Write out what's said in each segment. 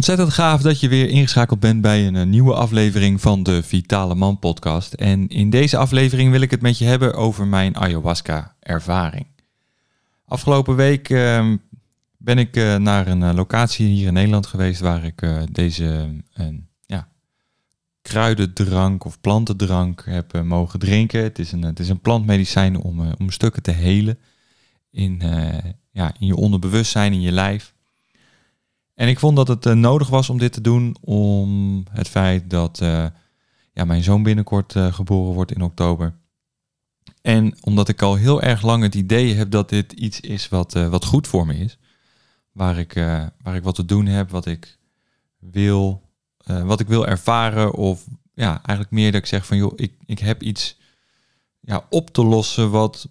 Ontzettend gaaf dat je weer ingeschakeld bent bij een nieuwe aflevering van de Vitale Man podcast. En in deze aflevering wil ik het met je hebben over mijn ayahuasca ervaring. Afgelopen week ben ik naar een locatie hier in Nederland geweest waar ik deze kruidendrank of plantendrank heb mogen drinken. Het is een plantmedicijn om stukken te helen in je onderbewustzijn, in je lijf. En ik vond dat het nodig was om dit te doen, om het feit dat mijn zoon binnenkort geboren wordt in oktober. En omdat ik al heel erg lang het idee heb dat dit iets is wat goed voor me is. Waar ik wat te doen heb, wat ik wil ervaren. Of ja, eigenlijk meer dat ik zeg van joh, ik heb iets op te lossen wat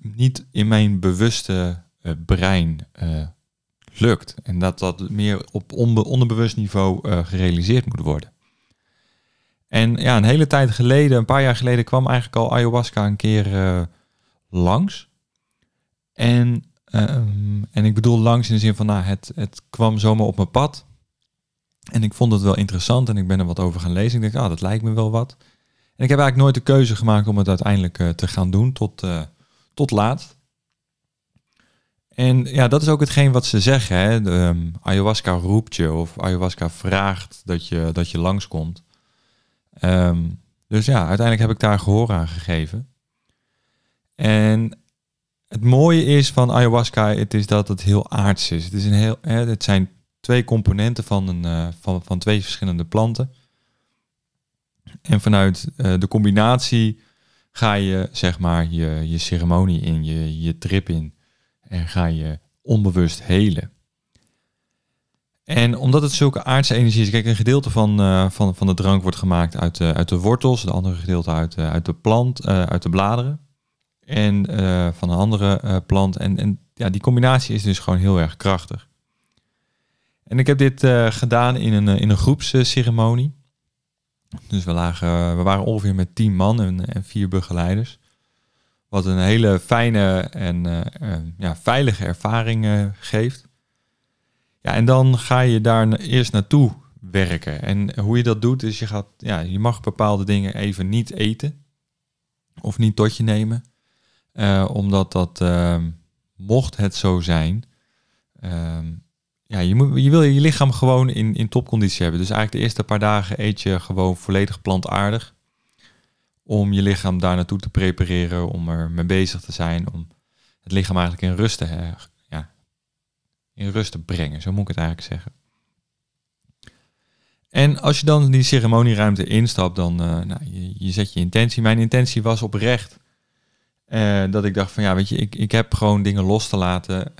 niet in mijn bewuste brein lukt. En dat meer op onderbewust niveau gerealiseerd moet worden. En ja, een hele tijd geleden, een paar jaar geleden, kwam eigenlijk al ayahuasca een keer langs. En ik bedoel langs in de zin van, het kwam zomaar op mijn pad. En ik vond het wel interessant en ik ben er wat over gaan lezen. Ik dacht, dat lijkt me wel wat. En ik heb eigenlijk nooit de keuze gemaakt om het uiteindelijk te gaan doen tot laatst. En ja, dat is ook hetgeen wat ze zeggen. Hè? Ayahuasca roept je of ayahuasca vraagt dat je langskomt. Dus ja, uiteindelijk heb ik daar gehoor aan gegeven. En het mooie is van ayahuasca, het is dat het heel aards is. Het zijn twee componenten van twee verschillende planten. En vanuit de combinatie ga je zeg maar je ceremonie in, je trip in. En ga je onbewust helen. En omdat het zulke aardse energie is... Kijk, een gedeelte van de drank wordt gemaakt uit de wortels. Het andere gedeelte uit de plant, uit de bladeren. En van een andere plant. En die combinatie is dus gewoon heel erg krachtig. En ik heb dit gedaan in een groepsceremonie. Dus we waren ongeveer met 10 man en 4 begeleiders. Wat een hele fijne en veilige ervaring geeft. Ja, en dan ga je daar eerst naartoe werken. En hoe je dat doet is, je mag bepaalde dingen even niet eten. Of niet tot je nemen. Omdat dat, mocht het zo zijn... je wil je lichaam gewoon in topconditie hebben. Dus eigenlijk de eerste paar dagen eet je gewoon volledig plantaardig. Om je lichaam daar naartoe te prepareren, om er mee bezig te zijn, om het lichaam eigenlijk in rust te brengen, zo moet ik het eigenlijk zeggen. En als je dan die ceremonieruimte instapt, dan je zet je intentie. Mijn intentie was oprecht dat ik dacht van ik heb gewoon dingen los te laten,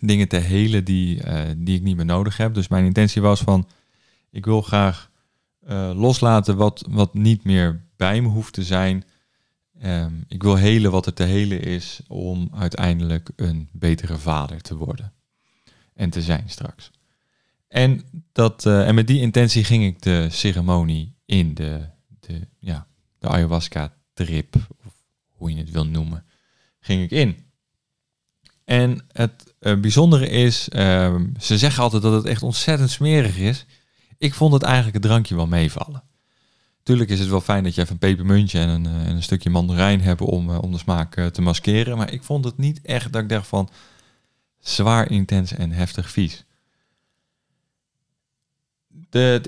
dingen te helen die ik niet meer nodig heb. Dus mijn intentie was van, ik wil graag loslaten wat niet meer bij me hoeft te zijn. Ik wil helen wat er te helen is om uiteindelijk een betere vader te worden. En te zijn straks. En met die intentie ging ik de ceremonie in, de ayahuasca trip, of hoe je het wil noemen, ging ik in. En het bijzondere is, ze zeggen altijd dat het echt ontzettend smerig is. Ik vond het eigenlijk het drankje wel meevallen. Tuurlijk is het wel fijn dat je even een pepermuntje en een stukje mandarijn hebt om de smaak te maskeren. Maar ik vond het niet echt dat ik dacht van zwaar intens en heftig vies. Het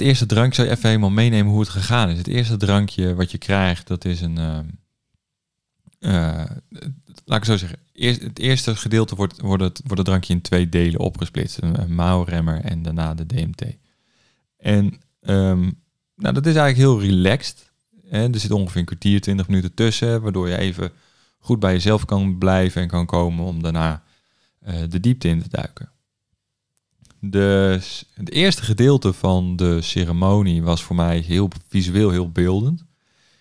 eerste drankje, zou je even helemaal meenemen hoe het gegaan is. Het eerste drankje wat je krijgt, dat is een... laat ik zo zeggen. Het eerste gedeelte wordt het drankje in 2 delen opgesplitst. Een mouwremmer en daarna de DMT. En dat is eigenlijk heel relaxed. Hè? Er zit ongeveer een kwartier, 20 minuten tussen. Waardoor je even goed bij jezelf kan blijven en kan komen om daarna de diepte in te duiken. Dus het eerste gedeelte van de ceremonie was voor mij heel visueel, heel beeldend.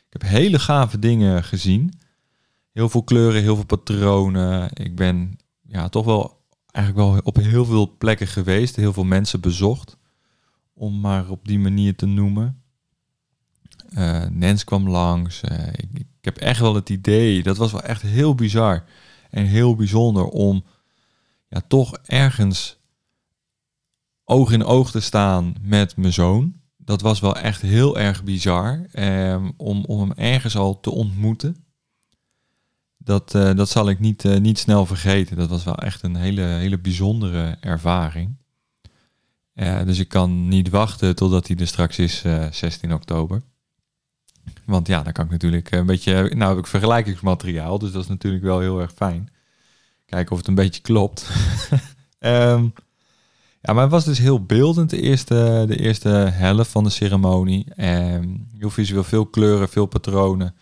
Ik heb hele gave dingen gezien. Heel veel kleuren, heel veel patronen. Ik ben toch wel eigenlijk wel op heel veel plekken geweest. Heel veel mensen bezocht. Om maar op die manier te noemen. Nens kwam langs. Ik heb echt wel het idee. Dat was wel echt heel bizar. En heel bijzonder om toch ergens oog in oog te staan met mijn zoon. Dat was wel echt heel erg bizar. Om hem ergens al te ontmoeten. Dat zal ik niet snel vergeten. Dat was wel echt een hele bijzondere ervaring. Dus ik kan niet wachten totdat hij er straks is, 16 oktober. Want ja, dan kan ik natuurlijk een beetje... Nou heb ik vergelijkingsmateriaal, dus dat is natuurlijk wel heel erg fijn. Kijken of het een beetje klopt. Ja, maar het was dus heel beeldend, de eerste helft van de ceremonie. Heel visueel, veel kleuren, veel patronen.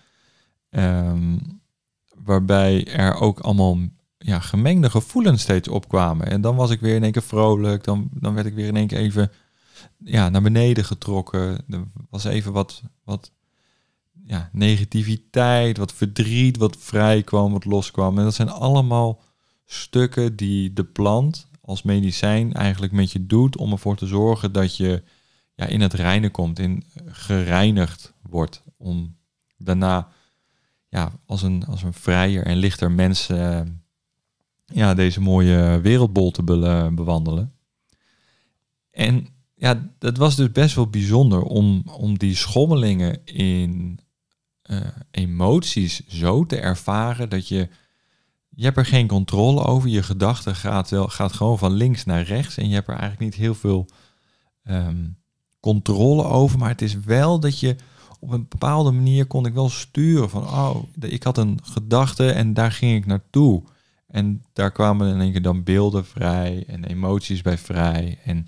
Waarbij er ook allemaal gemengde gevoelens steeds opkwamen. En dan was ik weer in één keer vrolijk. Dan werd ik weer in één keer even naar beneden getrokken. Er was even wat negativiteit, wat verdriet, wat vrij kwam, wat loskwam. En dat zijn allemaal stukken die de plant als medicijn eigenlijk met je doet om ervoor te zorgen dat je in het reine komt, gereinigd wordt. Om daarna als een vrijer en lichter mens deze mooie wereldbol te bewandelen. En dat was dus best wel bijzonder om die schommelingen in emoties zo te ervaren dat je hebt er geen controle over. Je gedachte gaat gewoon van links naar rechts. En je hebt er eigenlijk niet heel veel controle over. Maar het is wel dat je op een bepaalde manier kon ik wel sturen. Van ik had een gedachte en daar ging ik naartoe. En daar kwamen in één keer dan beelden vrij en emoties bij vrij. En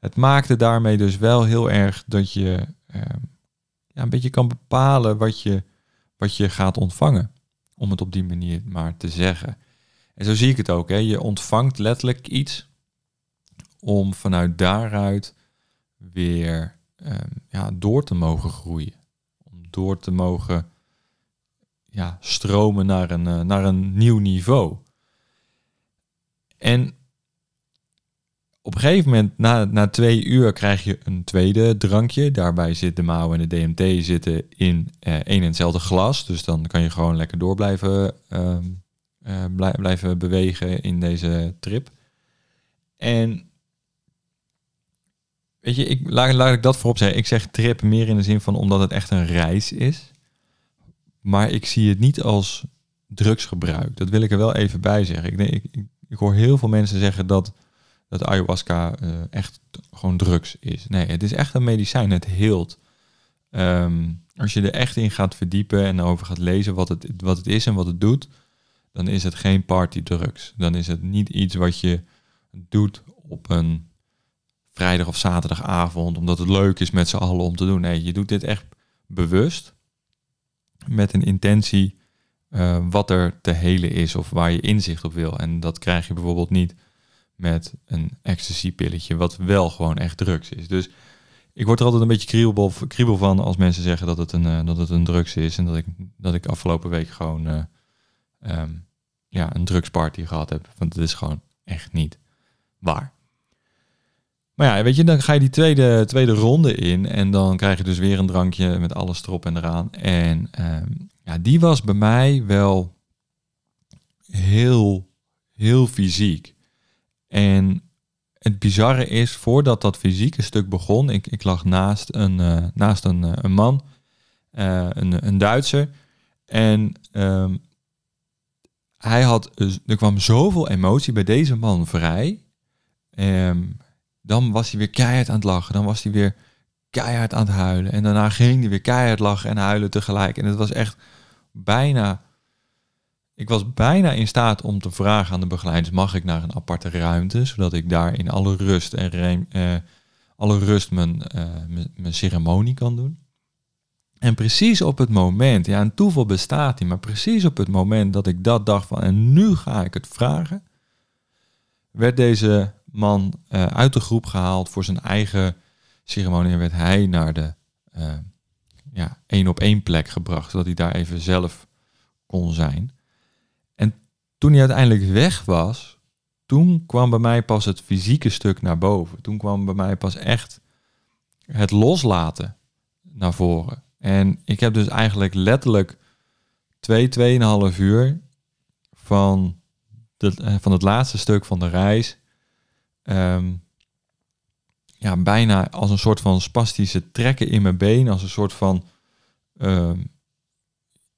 het maakte daarmee dus wel heel erg dat je een beetje kan bepalen wat je gaat ontvangen. Om het op die manier maar te zeggen. En zo zie ik het ook. Hè. Je ontvangt letterlijk iets om vanuit daaruit weer door te mogen groeien. Om door te mogen stromen naar een nieuw niveau. En op een gegeven moment, na 2 uur, krijg je een tweede drankje. Daarbij zit de mao en de DMT zitten in één en hetzelfde glas. Dus dan kan je gewoon lekker door blijven bewegen in deze trip. En weet je, laat ik dat voorop zeggen. Ik zeg trip meer in de zin van omdat het echt een reis is. Maar ik zie het niet als drugsgebruik. Dat wil ik er wel even bij zeggen. Ik hoor heel veel mensen zeggen dat ayahuasca echt gewoon drugs is. Nee, het is echt een medicijn. Het heelt. Als je er echt in gaat verdiepen en over gaat lezen wat het is en wat het doet, dan is het geen partydrugs. Dan is het niet iets wat je doet op een vrijdag of zaterdagavond, omdat het leuk is met z'n allen om te doen. Nee, je doet dit echt bewust met een intentie wat er te helen is of waar je inzicht op wil. En dat krijg je bijvoorbeeld niet met een ecstasy-pilletje, wat wel gewoon echt drugs is. Dus ik word er altijd een beetje kriebel van als mensen zeggen dat het een drugs is. En dat ik afgelopen week gewoon een drugsparty gehad heb. Want het is gewoon echt niet waar. Maar weet je, dan ga je die tweede ronde in. En dan krijg je dus weer een drankje met alles erop en eraan. En die was bij mij wel heel, heel fysiek. En het bizarre is, voordat dat fysieke stuk begon, ik lag naast een man, een Duitser. En er kwam zoveel emotie bij deze man vrij. Dan was hij weer keihard aan het lachen, dan was hij weer keihard aan het huilen. En daarna ging hij weer keihard lachen en huilen tegelijk. En het was echt bijna... Ik was bijna in staat om te vragen aan de begeleiders, mag ik naar een aparte ruimte, zodat ik daar in alle rust mijn ceremonie kan doen. En precies op het moment, een toeval bestaat niet, maar precies op het moment dat ik dat dacht van, en nu ga ik het vragen, werd deze man uit de groep gehaald voor zijn eigen ceremonie en werd hij naar de 1-op-1 plek gebracht, zodat hij daar even zelf kon zijn. Toen hij uiteindelijk weg was, toen kwam bij mij pas het fysieke stuk naar boven. Toen kwam bij mij pas echt het loslaten naar voren. En ik heb dus eigenlijk letterlijk 2,5 uur van het laatste stuk van de reis ja, bijna als een soort van spastische trekken in mijn been. Als een soort van...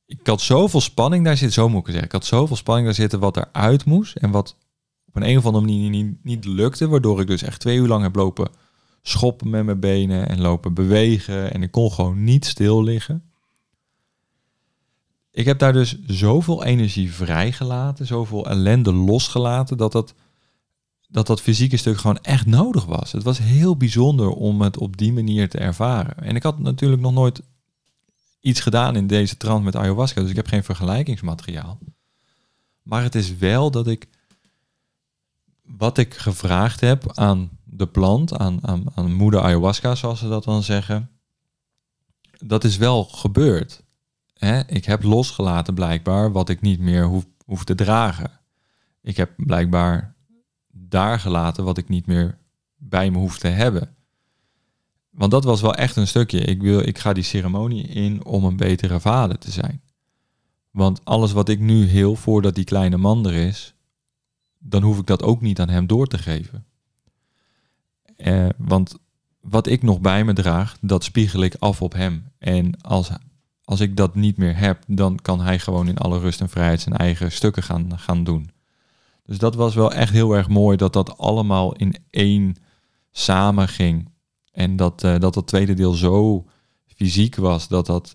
ik had zoveel spanning daar zitten, zo moet ik het zeggen. Ik had zoveel spanning daar zitten wat eruit moest. En wat op een of andere manier niet lukte. Waardoor ik dus echt 2 uur lang heb lopen schoppen met mijn benen. En lopen bewegen. En ik kon gewoon niet stil liggen. Ik heb daar dus zoveel energie vrijgelaten. Zoveel ellende losgelaten. Dat fysieke stuk gewoon echt nodig was. Het was heel bijzonder om het op die manier te ervaren. En ik had natuurlijk nog nooit iets gedaan in deze trant met ayahuasca. Dus ik heb geen vergelijkingsmateriaal. Maar het is wel dat ik... wat ik gevraagd heb aan de plant, aan moeder ayahuasca, zoals ze dat dan zeggen, dat is wel gebeurd. Ik heb losgelaten blijkbaar wat ik niet meer hoef te dragen. Ik heb blijkbaar daar gelaten wat ik niet meer bij me hoef te hebben. Want dat was wel echt een stukje. Ik ga die ceremonie in om een betere vader te zijn. Want alles wat ik nu heel voordat die kleine man er is, dan hoef ik dat ook niet aan hem door te geven. Want wat ik nog bij me draag, dat spiegel ik af op hem. En als ik dat niet meer heb, dan kan hij gewoon in alle rust en vrijheid zijn eigen stukken gaan doen. Dus dat was wel echt heel erg mooi dat allemaal in één samen ging. En dat tweede deel zo fysiek was dat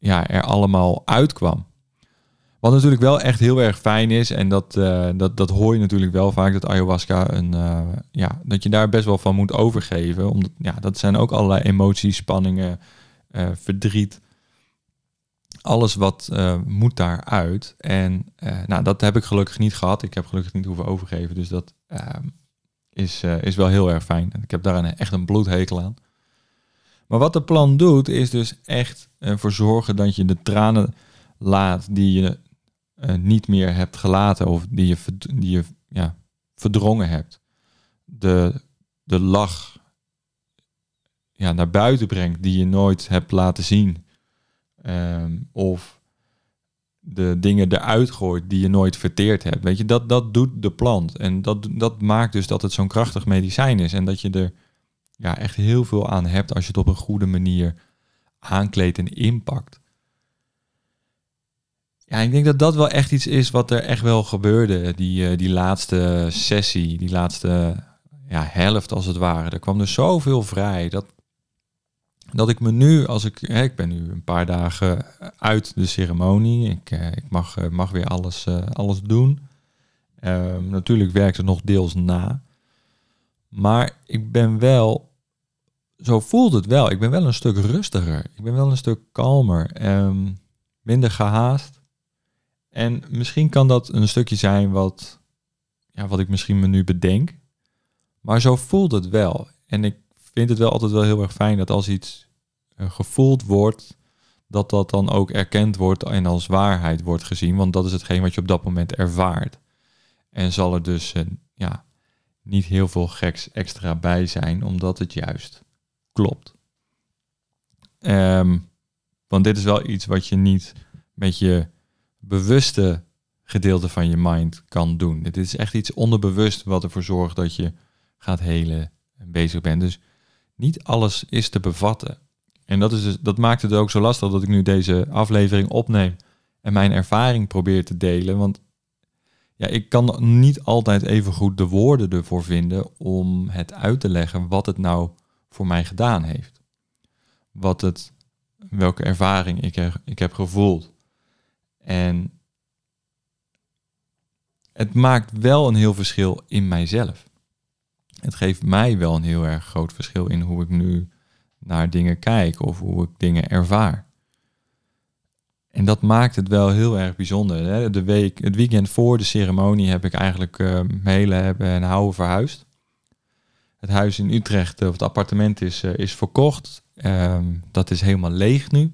er allemaal uitkwam. Wat natuurlijk wel echt heel erg fijn is. En dat hoor je natuurlijk wel vaak. Dat ayahuasca dat je daar best wel van moet overgeven. Omdat, dat zijn ook allerlei emoties, spanningen, verdriet. Alles wat moet daaruit. En dat heb ik gelukkig niet gehad. Ik heb gelukkig niet hoeven overgeven. Dus dat is wel heel erg fijn. Ik heb daar echt een bloedhekel aan. Maar wat de plant doet, is dus echt ervoor zorgen dat je de tranen laat die je niet meer hebt gelaten of die je verdrongen hebt. De lach naar buiten brengt die je nooit hebt laten zien. Of de dingen eruit gooit die je nooit verteerd hebt. Weet je, dat doet de plant. En dat maakt dus dat het zo'n krachtig medicijn is. En dat je er echt heel veel aan hebt als je het op een goede manier aankleedt en inpakt. Ja, ik denk dat wel echt iets is wat er echt wel gebeurde. Die laatste sessie, die laatste helft als het ware. Er kwam dus zoveel vrij dat ik me nu, ik ben nu een paar dagen uit de ceremonie. Ik mag weer alles doen. Natuurlijk werkt het nog deels na. Maar ik ben wel, zo voelt het wel, ik ben wel een stuk rustiger. Ik ben wel een stuk kalmer. Minder gehaast. En misschien kan dat een stukje zijn wat ik misschien me nu bedenk. Maar zo voelt het wel. En ik vind het wel altijd wel heel erg fijn dat als iets gevoeld wordt, dat dan ook erkend wordt en als waarheid wordt gezien. Want dat is hetgeen wat je op dat moment ervaart. En zal er dus niet heel veel geks extra bij zijn, omdat het juist klopt. Want dit is wel iets wat je niet met je bewuste gedeelte van je mind kan doen. Dit is echt iets onderbewust wat ervoor zorgt dat je gaat helen en bezig bent. Dus niet alles is te bevatten. En dat maakt het ook zo lastig dat ik nu deze aflevering opneem en mijn ervaring probeer te delen. Want ik kan niet altijd even goed de woorden ervoor vinden om het uit te leggen wat het nou voor mij gedaan heeft. Welke ervaring ik heb gevoeld. En het maakt wel een heel verschil in mijzelf. Het geeft mij wel een heel erg groot verschil in hoe ik nu naar dingen kijk of hoe ik dingen ervaar. En dat maakt het wel heel erg bijzonder. Hè? Het weekend voor de ceremonie heb ik eigenlijk mailen hebben en houden verhuisd. Het huis in Utrecht, of het appartement is verkocht. Dat is helemaal leeg nu.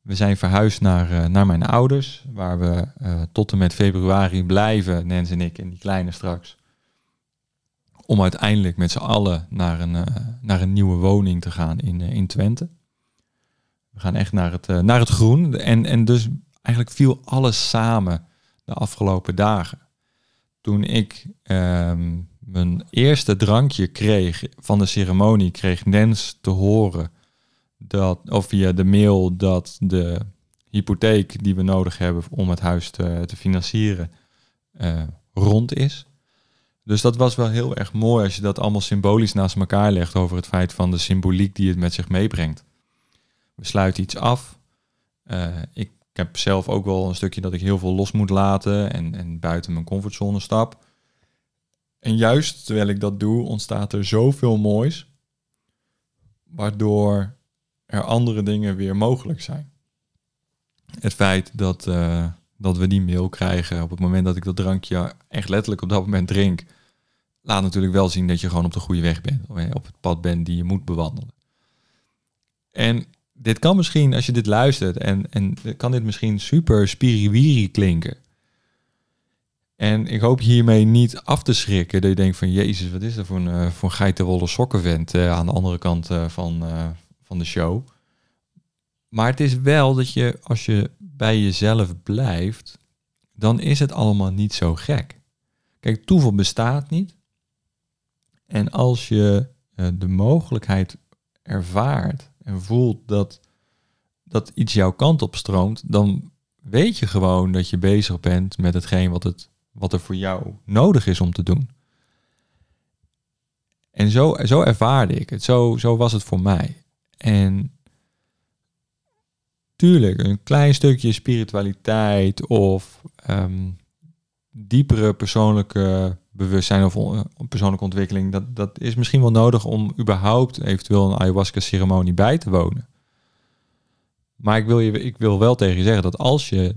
We zijn verhuisd naar mijn ouders, waar we tot en met februari blijven, Nens en ik en die kleine straks. Om uiteindelijk met z'n allen naar een nieuwe woning te gaan in Twente. We gaan echt naar het groen. En dus eigenlijk viel alles samen de afgelopen dagen. Toen ik mijn eerste drankje kreeg van de ceremonie, kreeg Nens te horen dat, of via de mail, dat de hypotheek die we nodig hebben om het huis te financieren rond is. Dus dat was wel heel erg mooi als je dat allemaal symbolisch naast elkaar legt over het feit van de symboliek die het met zich meebrengt. We sluiten iets af. Ik heb zelf ook wel een stukje dat ik heel veel los moet laten en buiten mijn comfortzone stap. En juist terwijl ik dat doe, ontstaat er zoveel moois, waardoor er andere dingen weer mogelijk zijn. Het feit dat we die mail krijgen op het moment dat ik dat drankje echt letterlijk op dat moment drink, laat natuurlijk wel zien dat je gewoon op de goede weg bent, op het pad bent die je moet bewandelen. En dit kan misschien, als je dit luistert, en kan dit misschien super spiriwiri klinken. En ik hoop hiermee niet af te schrikken dat je denkt van Jezus, wat is dat voor een geitenwolle sokkenvent aan de andere kant van de show. Maar het is wel dat je, als je bij jezelf blijft, dan is het allemaal niet zo gek. Kijk, toeval bestaat niet. En als je de mogelijkheid ervaart en voelt dat iets jouw kant op stroomt, dan weet je gewoon dat je bezig bent met hetgeen wat er voor jou nodig is om te doen. En zo ervaarde ik het. Zo was het voor mij. En tuurlijk, een klein stukje spiritualiteit of diepere persoonlijke bewustzijn of persoonlijke ontwikkeling, dat is misschien wel nodig om überhaupt eventueel een ayahuasca-ceremonie bij te wonen. Maar ik wil wel tegen je zeggen dat als je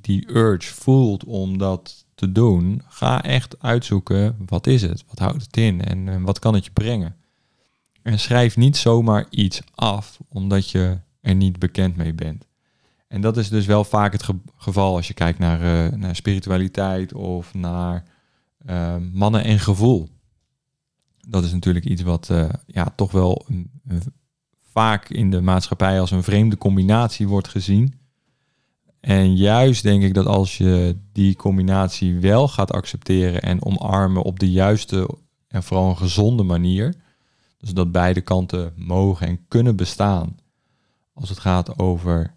die urge voelt om dat te doen, ga echt uitzoeken wat is het, wat houdt het in en wat kan het je brengen. En schrijf niet zomaar iets af omdat je er niet bekend mee bent. En dat is dus wel vaak het geval als je kijkt naar spiritualiteit of naar mannen en gevoel. Dat is natuurlijk iets wat toch wel vaak in de maatschappij als een vreemde combinatie wordt gezien. En juist denk ik dat als je die combinatie wel gaat accepteren en omarmen op de juiste en vooral een gezonde manier, dus dat beide kanten mogen en kunnen bestaan, als het gaat over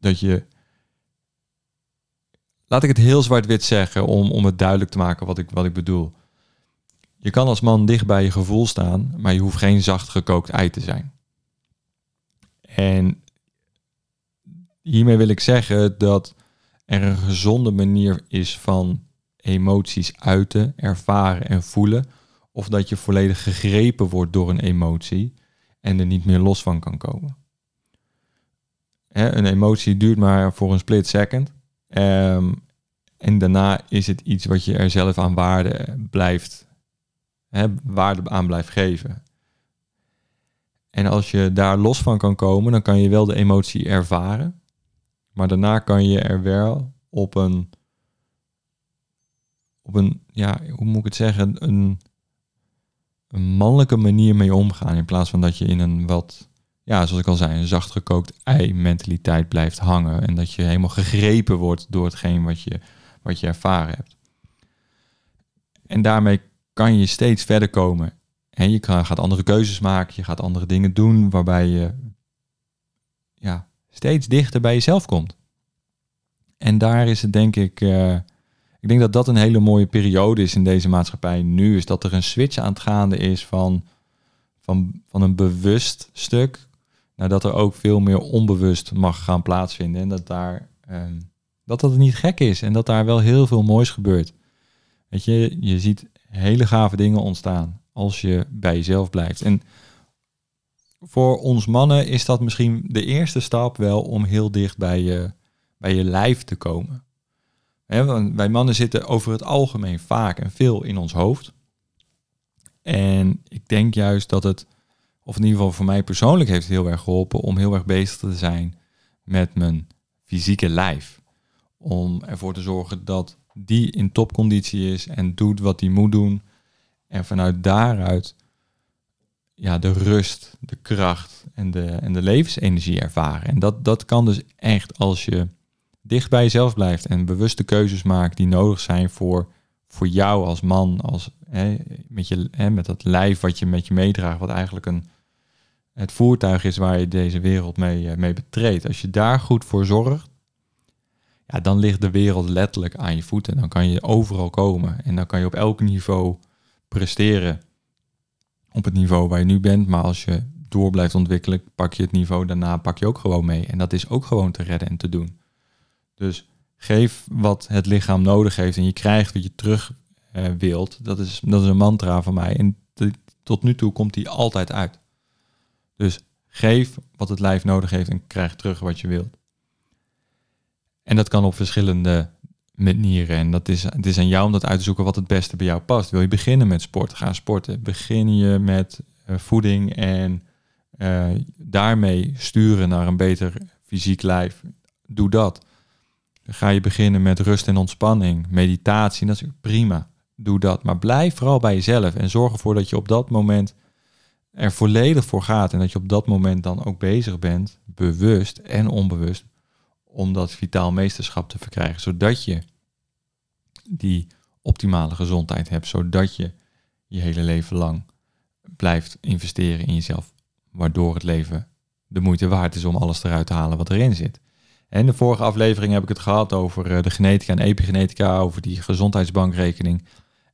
dat je... Laat ik het heel zwart-wit zeggen om het duidelijk te maken wat ik bedoel. Je kan als man dicht bij je gevoel staan, maar je hoeft geen zacht gekookt ei te zijn. En hiermee wil ik zeggen dat er een gezonde manier is van emoties uiten, ervaren en voelen. Of dat je volledig gegrepen wordt door een emotie en er niet meer los van kan komen. Een emotie duurt maar voor een split second. En daarna is het iets wat je er zelf aan waarde aan blijft geven. En als je daar los van kan komen, dan kan je wel de emotie ervaren. Maar daarna kan je er wel een mannelijke manier mee omgaan. In plaats van dat je in een zoals ik al zei, een zachtgekookt ei-mentaliteit blijft hangen. En dat je helemaal gegrepen wordt door hetgeen wat je ervaren hebt. En daarmee kan je steeds verder komen. En je gaat andere keuzes maken, je gaat andere dingen doen, waarbij je steeds dichter bij jezelf komt. En daar is het denk ik... Ik denk dat dat een hele mooie periode is in deze maatschappij nu, is dat er een switch aan het gaande is van een bewust stuk, naar dat er ook veel meer onbewust mag gaan plaatsvinden. En dat daar dat niet gek is en dat daar wel heel veel moois gebeurt. Weet je, je ziet hele gave dingen ontstaan als je bij jezelf blijft. En voor ons mannen is dat misschien de eerste stap wel om heel dicht bij je lijf te komen. Wij mannen zitten over het algemeen vaak en veel in ons hoofd. En ik denk juist dat het, of in ieder geval voor mij persoonlijk, heeft het heel erg geholpen om heel erg bezig te zijn met mijn fysieke lijf. Om ervoor te zorgen dat die in topconditie is en doet wat die moet doen. En vanuit daaruit de rust, de kracht en de levensenergie ervaren. En dat kan dus echt als je dicht bij jezelf blijft en bewuste keuzes maakt die nodig zijn voor jou als man, als met dat lijf wat je met je meedraagt, wat eigenlijk het voertuig is waar je deze wereld mee betreedt. Als je daar goed voor zorgt, ja, dan ligt de wereld letterlijk aan je voeten. Dan kan je overal komen en dan kan je op elk niveau presteren. Op het niveau waar je nu bent, maar als je door blijft ontwikkelen, pak je het niveau daarna, pak je ook gewoon mee. En dat is ook gewoon te redden en te doen. Dus geef wat het lichaam nodig heeft en je krijgt wat je terug wilt. Dat is een mantra van mij en tot nu toe komt die altijd uit. Dus geef wat het lijf nodig heeft en krijg terug wat je wilt. En dat kan op verschillende manieren. En het is aan jou om dat uit te zoeken wat het beste bij jou past. Wil je beginnen met sport? Ga sporten. Begin je met voeding en daarmee sturen naar een beter fysiek lijf. Doe dat. Dan ga je beginnen met rust en ontspanning, meditatie. Dat is prima. Doe dat. Maar blijf vooral bij jezelf en zorg ervoor dat je op dat moment er volledig voor gaat. En dat je op dat moment dan ook bezig bent, bewust en onbewust, om dat vitaal meesterschap te verkrijgen. Zodat je die optimale gezondheid hebt. Zodat je je hele leven lang blijft investeren in jezelf. Waardoor het leven de moeite waard is om alles eruit te halen wat erin zit. En in de vorige aflevering heb ik het gehad over de genetica en epigenetica. Over die gezondheidsbankrekening.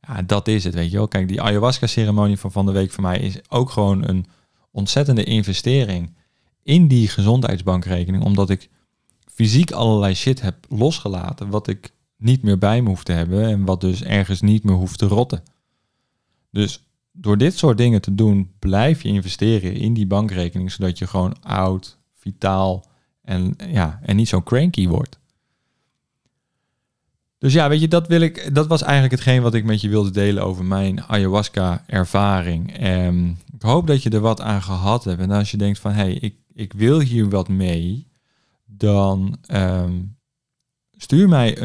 Ja, dat is het, weet je wel. Kijk, die ayahuasca-ceremonie van de week voor mij is ook gewoon een ontzettende investering in die gezondheidsbankrekening. Omdat ik fysiek allerlei shit heb losgelaten wat ik niet meer bij me hoef te hebben en wat dus ergens niet meer hoeft te rotten. Dus door dit soort dingen te doen, blijf je investeren in die bankrekening, zodat je gewoon oud, vitaal en niet zo cranky wordt. Dus ja, weet je, dat was eigenlijk hetgeen wat ik met je wilde delen over mijn ayahuasca-ervaring. Ik hoop dat je er wat aan gehad hebt. En als je denkt van, hey, ik wil hier wat mee, dan stuur mij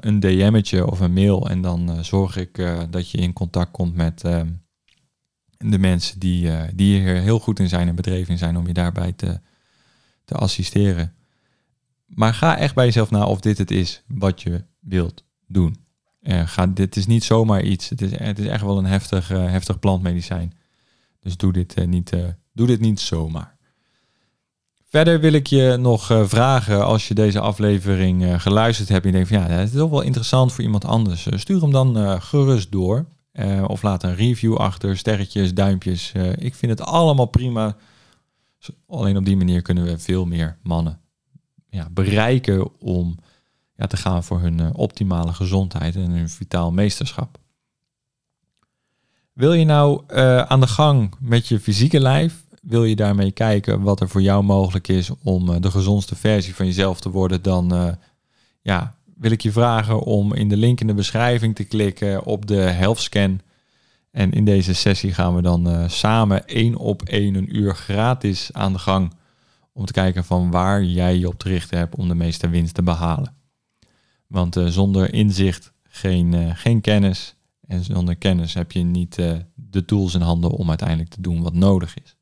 een DM'tje of een mail en dan zorg ik dat je in contact komt met de mensen die hier heel goed in zijn en bedreven in zijn om je daarbij te assisteren. Maar ga echt bij jezelf na of dit het is wat je wilt doen. Dit is niet zomaar iets. Het is echt wel een heftig plantmedicijn. Dus doe dit niet zomaar. Verder wil ik je nog vragen, als je deze aflevering geluisterd hebt en je denkt van ja, het is ook wel interessant voor iemand anders. Stuur hem dan gerust door of laat een review achter, sterretjes, duimpjes. Ik vind het allemaal prima. Alleen op die manier kunnen we veel meer mannen bereiken om te gaan voor hun optimale gezondheid en hun vitaal meesterschap. Wil je nou aan de gang met je fysieke lijf? Wil je daarmee kijken wat er voor jou mogelijk is om de gezondste versie van jezelf te worden, dan wil ik je vragen om in de link in de beschrijving te klikken op de healthscan. En in deze sessie gaan we dan samen 1 op 1 een uur gratis aan de gang om te kijken van waar jij je op te richten hebt om de meeste winst te behalen. Want zonder inzicht geen kennis en zonder kennis heb je niet de tools in handen om uiteindelijk te doen wat nodig is.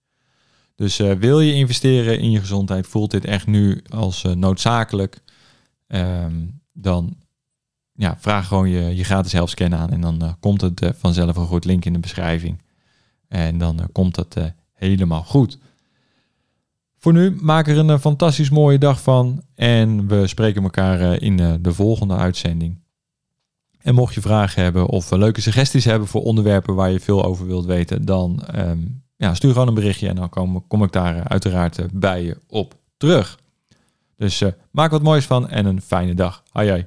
Dus wil je investeren in je gezondheid, voelt dit echt nu als noodzakelijk, dan vraag gewoon je gratis healthscan aan en dan komt het vanzelf een goed link in de beschrijving. En dan komt het helemaal goed. Voor nu, maak er een fantastisch mooie dag van en we spreken elkaar in de volgende uitzending. En mocht je vragen hebben of leuke suggesties hebben voor onderwerpen waar je veel over wilt weten, dan stuur gewoon een berichtje en dan kom ik daar uiteraard bij je op terug. Dus maak wat moois van en een fijne dag. Hoi.